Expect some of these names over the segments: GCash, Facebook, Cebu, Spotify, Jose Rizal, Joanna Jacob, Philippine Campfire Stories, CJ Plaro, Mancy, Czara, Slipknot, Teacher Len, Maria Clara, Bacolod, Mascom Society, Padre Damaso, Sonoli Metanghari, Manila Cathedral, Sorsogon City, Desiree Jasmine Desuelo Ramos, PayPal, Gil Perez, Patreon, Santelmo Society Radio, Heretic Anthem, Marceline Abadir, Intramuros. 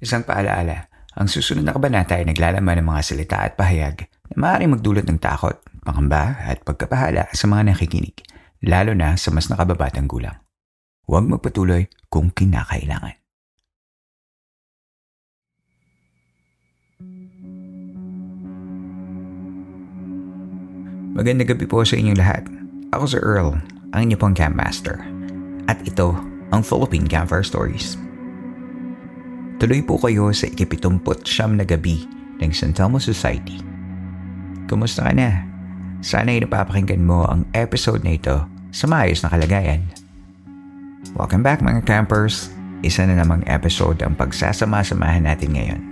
Isang paalaala, ang susunod na kabanata ay naglalaman ng mga salita at pahayag na maaaring magdulot ng takot, pangamba at pagkabahala sa mga nakikinig, lalo na sa mas nakababatang gulang. Huwag magpatuloy kung kinakailangan. Magandang gabi po sa inyong lahat. Ako si Earl, ang inyong pong Camp Master. At ito ang Philippine Campfire Stories. Tuloy po kayo sa 79 na gabi ng Santelmo Society. Kumusta ka na? Sana'y napapakinggan mo ang episode na ito sa maayos na kalagayan. Welcome back mga campers! Isa na namang episode ang pagsasama-samahan natin ngayon.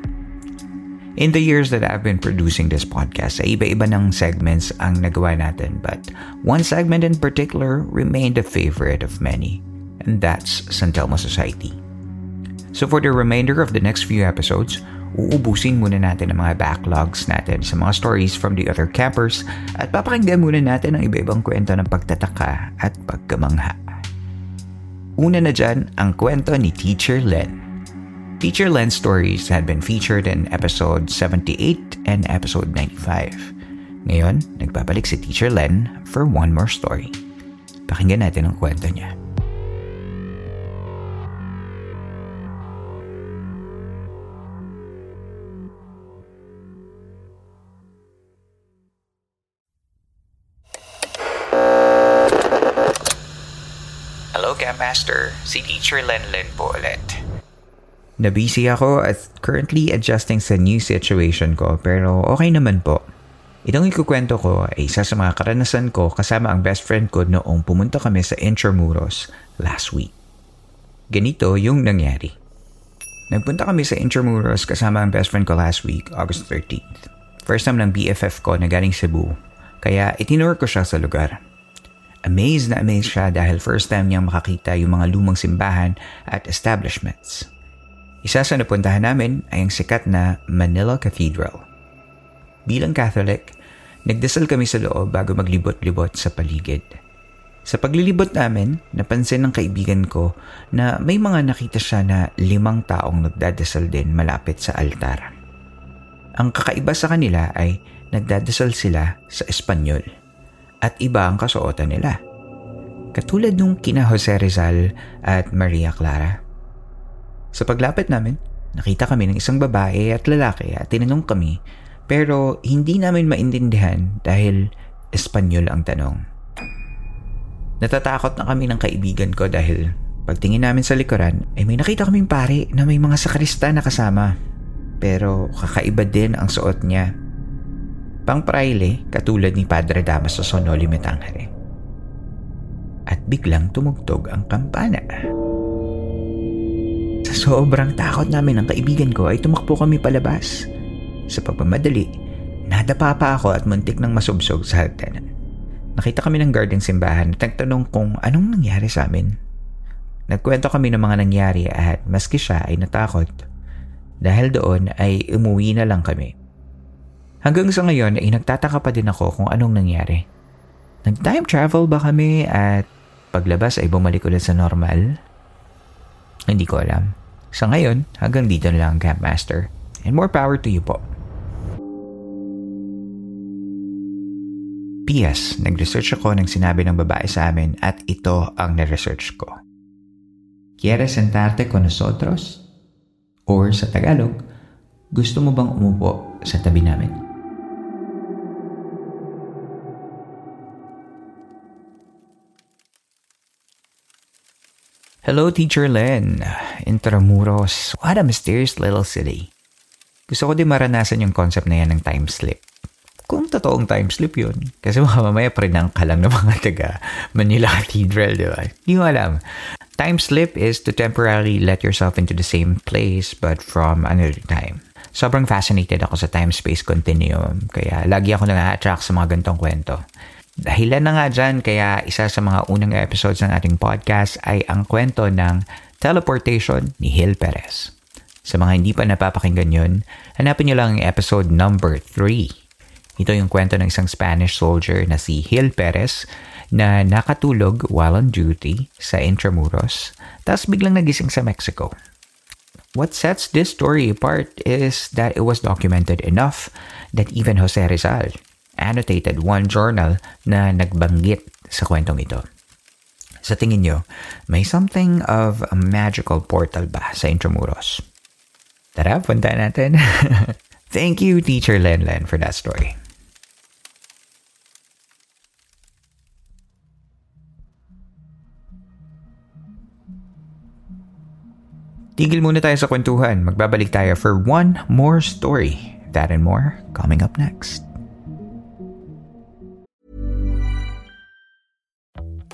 In the years that I've been producing this podcast, ay iba-iba ng segments ang nagawa natin, but one segment in particular remained a favorite of many, and that's Santelmo Society. So for the remainder of the next few episodes, uubusin muna natin ang mga backlogs natin sa mga stories from the other campers at papakinggan muna natin ang iba-ibang kwento ng pagtataka at pagkamangha. Una na dyan ang kwento ni Teacher Len. Teacher Len's stories had been featured in episode 78 and episode 95. Ngayon, nagbabalik si Teacher Len for one more story. Pakinggan natin ang kwento niya. Master, si Teacher Len po ulit. Nabisi ako at currently adjusting sa new situation ko pero okay naman po. Itong ikukwento ko ay isa sa mga karanasan ko kasama ang best friend ko noong pumunta kami sa Intramuros last week. Ganito yung nangyari. Nagpunta kami sa Intramuros kasama ang best friend ko last week, August 13th. First time ng BFF ko na galing Cebu, kaya itinuro ko siya sa lugar. Amazed na amazed siya dahil first time niyang makakita yung mga lumang simbahan at establishments. Isa sa napuntahan namin ay ang sikat na Manila Cathedral. Bilang Catholic, nagdasal kami sa loob bago maglibot-libot sa paligid. Sa paglilibot namin, napansin ng kaibigan ko na may mga nakita siya na 5 taong nagdadasal din malapit sa altar. Ang kakaiba sa kanila ay nagdadasal sila sa Espanyol. At iba ang kasuotan nila. Katulad nung kina Jose Rizal at Maria Clara. Sa paglapit namin, nakita kami ng isang babae at lalaki at tinanong kami pero hindi namin maintindihan dahil Espanyol ang tanong. Natatakot na kami ng kaibigan ko dahil pagtingin namin sa likuran ay may nakita kaming pare na may mga sakrista na kasama. Pero kakaiba din ang suot niya. Pang-praile katulad ni Padre Damaso sa Sonoli Metanghari. At biglang tumugtog ang kampana. Sa sobrang takot namin ng kaibigan ko ay tumakbo kami palabas. Sa pagmamadali, nadapa pa ako at muntik nang masubsog sa hagdanan. Nakita kami ng guard ng simbahan at nagtanong kung anong nangyari sa amin. Nagkwento kami ng mga nangyari at maski siya ay natakot. Dahil doon ay umuwi na lang kami. Hanggang sa ngayon ay nagtataka pa din ako kung anong nangyari. Nag-time travel ba kami at paglabas ay bumalik ulit sa normal? Hindi ko alam. Sa ngayon, hanggang dito na lang ang Camp Master. And more power to you po. P.S. Nag-research ako ng sinabi ng babae sa amin at ito ang na-research ko. ¿Quieres sentarte con nosotros? Or sa Tagalog, gusto mo bang umupo sa tabi namin? Hello, Teacher Len. Intramuros. What a mysterious little city. Gusto ko din maranasan yung concept na yan ng time slip. Kung totoong time slip yun. Kasi mamaya prinangka lang ng mga taga Manila Cathedral, di ba? Hindi ko alam. Time slip is to temporarily let yourself into the same place but from another time. Sobrang fascinated ako sa time-space continuum. Kaya lagi ako na-attract sa mga ganitong kwento. Dahilan na nga dyan, kaya isa sa mga unang episodes ng ating podcast ay ang kwento ng teleportation ni Gil Perez. Sa mga hindi pa napapakinggan yun, hanapin nyo lang ang episode number 3. Ito yung kwento ng isang Spanish soldier na si Gil Perez na nakatulog while on duty sa Intramuros, tapos biglang nagising sa Mexico. What sets this story apart is that it was documented enough that even Jose Rizal annotated one journal na nagbanggit sa kwentong ito. Sa tingin nyo, may something of a magical portal ba sa Intramuros? Tara, punta natin. Thank you, Teacher Len for that story. Tigil muna tayo sa kwentuhan. Magbabalik tayo for one more story. That and more coming up next.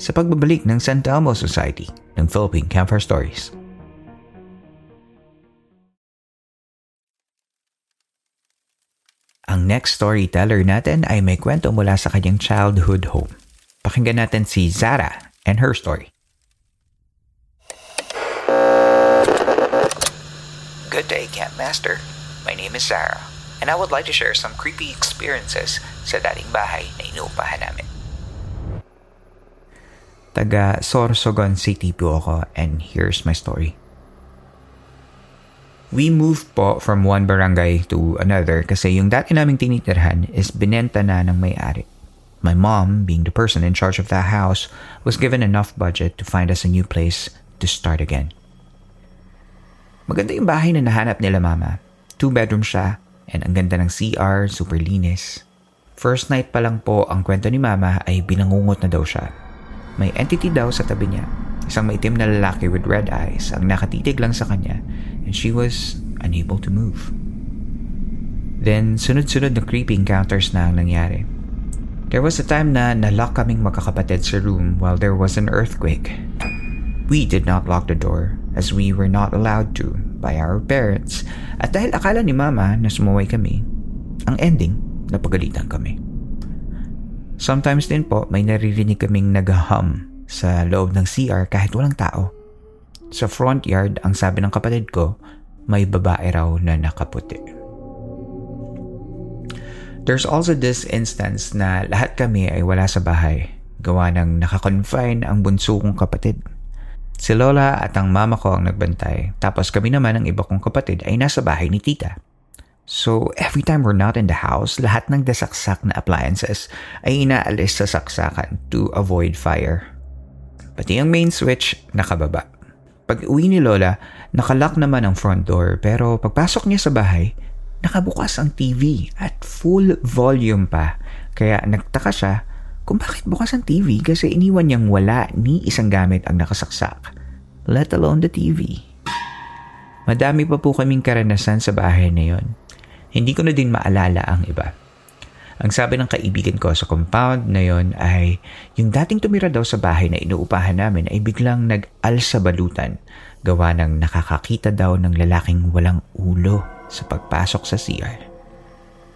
Sa pagbabalik ng Santelmo Society ng Philippine Campfire Stories. Ang next storyteller natin ay may kwento mula sa kanyang childhood home. Pakinggan natin si Czara and her story. Good day, Camp Master. My name is Czara, and I would like to share some creepy experiences sa dating bahay na inuupahan namin. Taga Sorsogon City po ako, and here's my story. We moved po from one barangay to another kasi yung dati naming tinitirhan is binenta na ng may-ari. My mom, being the person in charge of the house, was given enough budget to find us a new place to start again. Maganda yung bahay na nahanap nila mama. 2-bedroom siya, and ang ganda ng CR, super linis. First night pa lang po, ang kwento ni mama ay binangungot na daw siya. May entity daw sa tabi niya. Isang maitim na lalaki with red eyes ang nakatitig lang sa kanya, and she was unable to move. Then, sunod-sunod na creepy encounters na ang nangyari. There was a time na nalock kaming magkakapatid sa room while there was an earthquake. We did not lock the door as we were not allowed to by our parents, at dahil akala ni mama na sumuway kami, ang ending, napagalitan kami. Sometimes din po, may naririnig kaming nag-hum sa loob ng CR kahit walang tao. Sa front yard, ang sabi ng kapatid ko, may babae raw na nakaputi. There's also this instance na lahat kami ay wala sa bahay, gawa ng nakakonfine ang bunso kong kapatid. Si Lola at ang mama ko ang nagbantay, tapos kami naman ang iba kong kapatid ay nasa bahay ni tita. So, every time we're not in the house, lahat ng dasaksak na appliances ay inaalis sa saksakan to avoid fire. Pati ang main switch, nakababa. Pag uwi ni Lola, nakalock naman ang front door, pero pagpasok niya sa bahay, nakabukas ang TV at full volume pa. Kaya nagtaka siya kung bakit bukas ang TV kasi iniwan niyang wala ni isang gamit ang nakasaksak, let alone the TV. Madami pa po kaming karanasan sa bahay na yon. Hindi ko na din maalala ang iba. Ang sabi ng kaibigan ko sa compound na yon ay yung dating tumira daw sa bahay na inuupahan namin ay biglang nag-alsa balutan gawa ng nakakakita daw ng lalaking walang ulo sa pagpasok sa CR.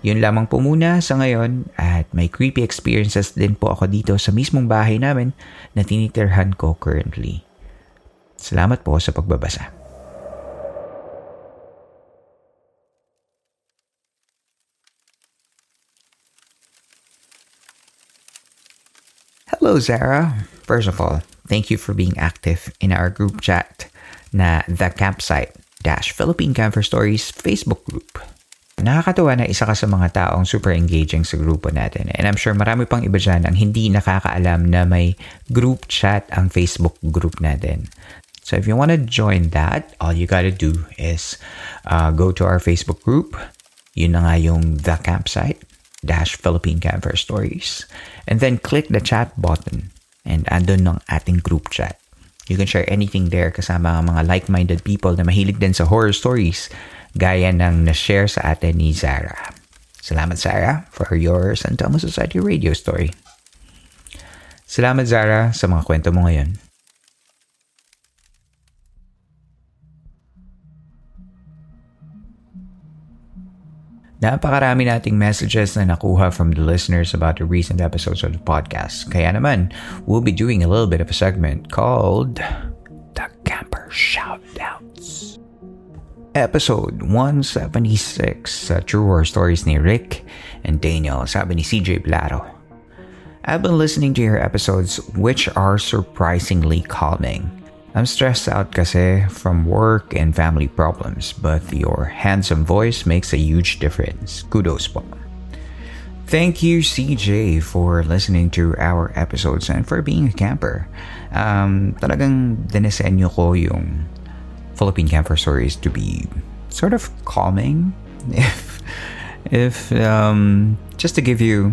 Yun lamang po muna sa ngayon at may creepy experiences din po ako dito sa mismong bahay namin na tinitirhan ko currently. Salamat po sa pagbabasa. Hello, Czara. First of all, thank you for being active in our group chat na The Campsite-Philippine Campfire Stories Facebook group. Nakakatuwa na isa ka sa mga taong super engaging sa grupo natin. And I'm sure marami pang iba dyan ang hindi nakakaalam na may group chat ang Facebook group natin. So if you want to join that, all you gotta do is go to our Facebook group. Yun na nga yung The Campsite-Philippine Campfire Stories. And then click the chat button. And andun ng ating group chat. You can share anything there kasama ang mga like-minded people na mahilig din sa horror stories. Gaya ng na-share sa atin ni Czara. Salamat, Czara, for your Santelmo Society Radio story. Salamat, Czara, sa mga kwento mo ngayon. Napakarami nating messages na nakuha from the listeners about the recent episodes of the podcast. Kaya naman, we'll be doing a little bit of a segment called The Camper Shoutouts. Episode 176 sa True Horror Stories ni Rick and Daniel, sabi ni CJ Plaro. I've been listening to your episodes which are surprisingly calming. I'm stressed out kasi from work and family problems, but your handsome voice makes a huge difference. Kudos po. Thank you, CJ, for listening to our episodes and for being a camper. Talagang dinisenyo ko yung Philippine Campfire Stories to be sort of calming, if just to give you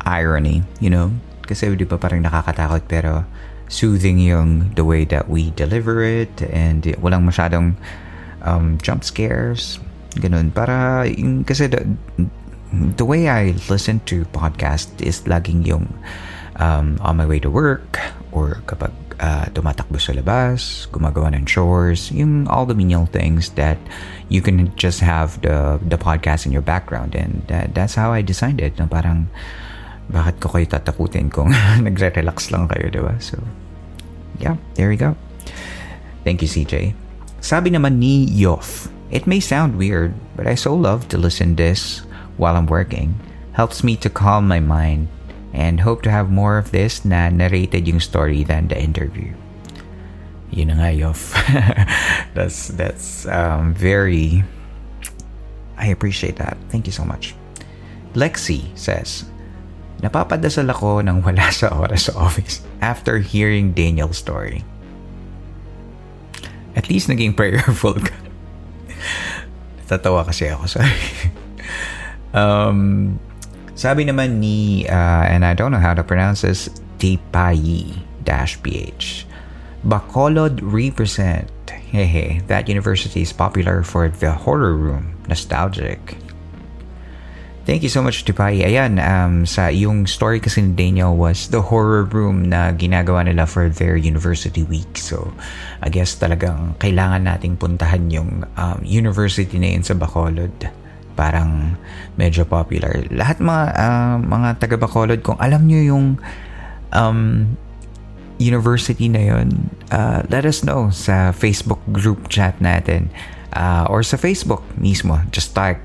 irony, you know, kasi di pa parang nakakatakot pero soothing yung the way that we deliver it and walang masyadong jump scares, ganun. Para yung, kasi the way I listen to podcast is laging yung on my way to work or kapag tumatakbo sa labas, gumagawa ng chores, yung all the menial things that you can just have the podcast in your background, and that's how I designed it. No, parang bakit ko kayo tatakutin kung nagre-relax lang kayo, diba? So yeah, there we go. Thank you, CJ. Sabi naman ni Yof, it may sound weird but I so love to listen this while I'm working. Helps me to calm my mind. And hope to have more of this na narrated yung story than the interview. Yun na nga, Yof. That's very... I appreciate that. Thank you so much. Lexi says, napapadasal ako nang wala sa oras sa office after hearing Daniel's story. At least naging prayerful ka. Natatawa kasi ako, sorry. Sabi naman ni, and I don't know how to pronounce this, Tipayi-PH. Bacolod represent. Hehe, that university is popular for the horror room. Nostalgic. Thank you so much, Tipayi. Ayan, sa yung story kasi ni Daniel was the horror room na ginagawa nila for their university week. So, I guess talagang kailangan nating puntahan yung university na yun sa Bacolod. Parang medyo popular. Lahat mga taga Bacolod, kung alam nyo yung university na yun, let us know sa Facebook group chat natin or sa Facebook mismo. Just tag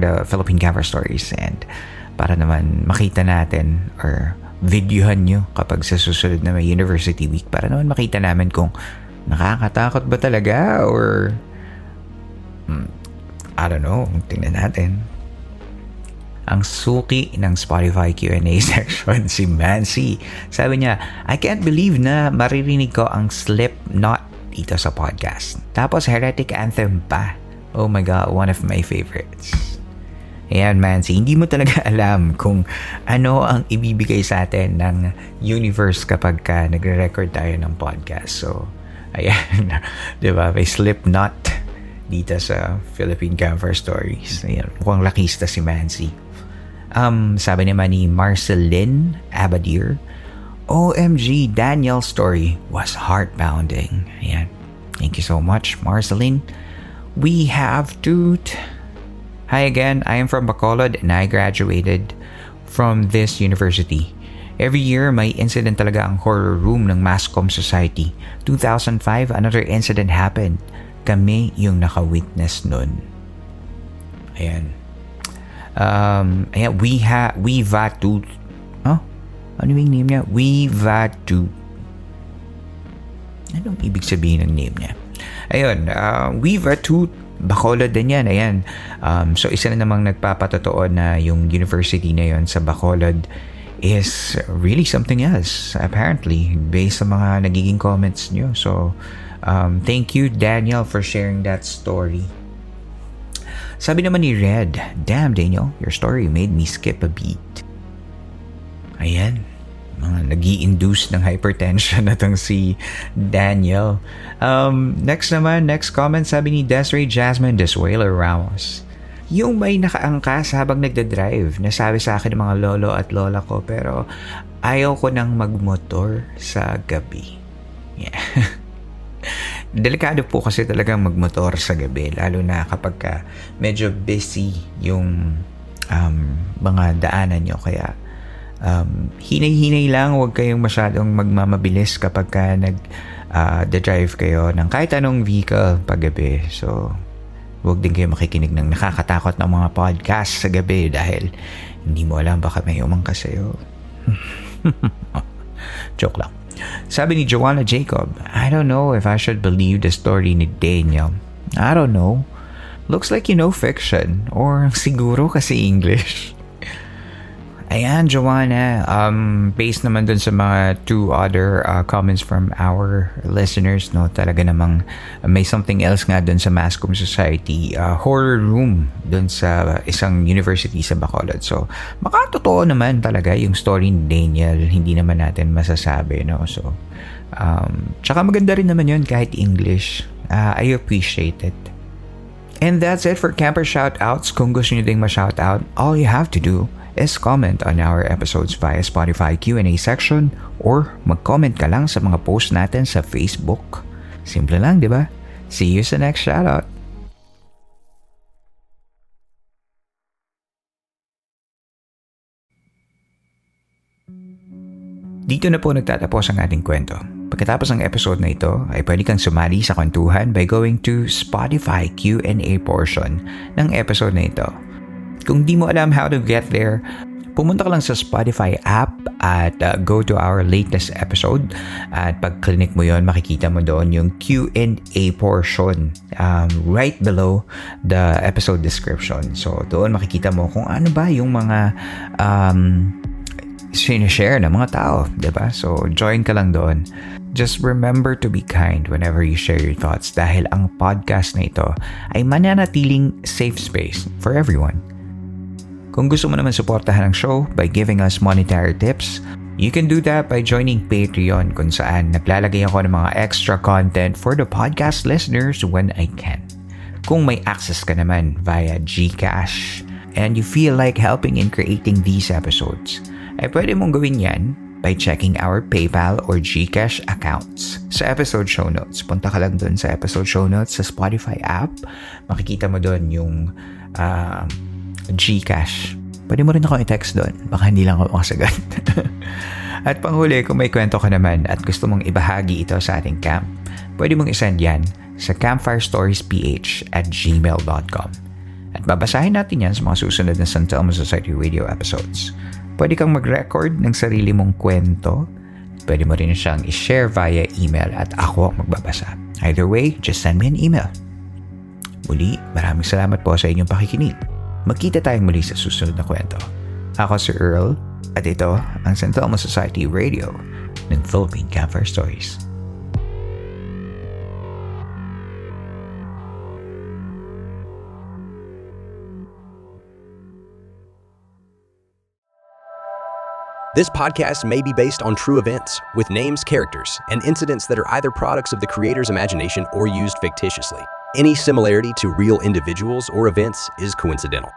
the Philippine Campfire Stories and para naman makita natin or videohan nyo kapag sa susunod na may university week para naman makita namin kung nakakatakot ba talaga or... I don't know. Tingnan natin. Ang suki ng Spotify Q&A section, si Mancy. Sabi niya, I can't believe na maririnig ko ang Slipknot dito sa podcast. Tapos Heretic Anthem pa. Oh my God, one of my favorites. Ayan, Mancy, hindi mo talaga alam kung ano ang ibibigay sa atin ng universe kapag ka nagre-record tayo ng podcast. So, ayan. Diba? May Slipknot dito sa Philippine Campfire Stories. Ayan, mukhang lakista si Mancy. Sabi naman ni Marceline Abadir, OMG, Daniel's story was heart-pounding. Ayan. Thank you so much, Marceline. We have to... Hi again, I am from Bacolod and I graduated from this university. Every year, may incident talaga ang horror room ng Mascom Society. 2005, another incident happened. Kami yung naka-witness nun. Ayan. Ayan, Viva 2. Oh, ano yung name niya? Viva 2. Anong ibig sabihin ng name niya? Ayun, Viva 2, Bacolod din yan. Ayan. So, isa na namang nagpapatotoo na yung university na yon sa Bacolod is really something else apparently based sa mga nagiging comments nyo. So, thank you Daniel for sharing that story. Sabi naman ni Red, damn Daniel, your story made me skip a beat. Ayan, mga nag-i-induce ng hypertension na tong si Daniel. Next comment, sabi ni Desiree Jasmine Desuelo Ramos. Yung may nakaangkas habang nagdadrive, nasabi sa akin ng mga lolo at lola ko pero ayaw ko nang magmotor sa gabi. Yeah. Delikado po kasi talagang magmotor sa gabi lalo na kapag ka medyo busy yung mga daanan nyo. Kaya hinay-hinay lang, huwag kayong masyadong magmamabilis kapag ka nag-drive kayo ng kahit anong vehicle paggabi. So, huwag din kayo makikinig ng nakakatakot na mga podcast sa gabi dahil hindi mo alam baka may umangkas sa'yo. Joke lang. Sabi ni Joanna Jacob, I don't know if I should believe the story ni Daniel. I don't know. Looks like you know fiction or siguro kasi English. Ayan, Joanna. Based naman dun sa mga two other comments from our listeners, no, talaga namang may something else nga dun sa Mascom Society. Horror room dun sa isang university sa Bacolod. So, makatotoo naman talaga yung story ni Daniel. Hindi naman natin masasabi, no? So, tsaka maganda rin naman yun kahit English. I appreciate it. And that's it for Camper Shoutouts. Kung gusto nyo ding ma-shoutout, all you have to do is comment on our episodes via Spotify Q&A section or mag-comment ka lang sa mga posts natin sa Facebook. Simple lang, di ba? See you sa next shoutout! Dito na po nagtatapos ang ating kwento. Pagkatapos ng episode na ito, ay pwede kang sumali sa kwentuhan by going to Spotify Q&A portion ng episode na ito. Kung di mo alam how to get there, pumunta ka lang sa Spotify app at go to our latest episode. At pag-click mo yon, makikita mo doon yung Q&A portion right below the episode description. So, doon makikita mo kung ano ba yung mga sinishare ng mga tao, diba? So, join ka lang doon. Just remember to be kind whenever you share your thoughts dahil ang podcast na ito ay mananatiling safe space for everyone. Kung gusto mo naman suportahan ang show by giving us monetary tips, you can do that by joining Patreon kung saan naglalagay ako ng mga extra content for the podcast listeners when I can. Kung may access ka naman via GCash and you feel like helping in creating these episodes, ay pwede mong gawin yan by checking our PayPal or GCash accounts. Sa episode show notes, punta ka lang dun sa episode show notes sa Spotify app, makikita mo dun yung GCash. Pwede mo rin ako i-text doon. Baka hindi lang ako makasagot. At panghuli, kung may kwento ka naman at gusto mong ibahagi ito sa ating camp, pwede mong isend yan sa campfirestoriesph@gmail.com. At babasahin natin yan sa mga susunod na Santelmo Society Radio episodes. Pwede kang mag-record ng sarili mong kwento. Pwede mo rin siyang i-share via email at ako ang magbabasa. Either way, just send me an email. Muli, maraming salamat po sa inyong pakikinig. Magkita tayong muli sa susunod na kwento. Ako si Earl at ito ang Santelmo Society Radio ng Philippine Campfire Stories. This podcast may be based on true events with names, characters, and incidents that are either products of the creator's imagination or used fictitiously. Any similarity to real individuals or events is coincidental.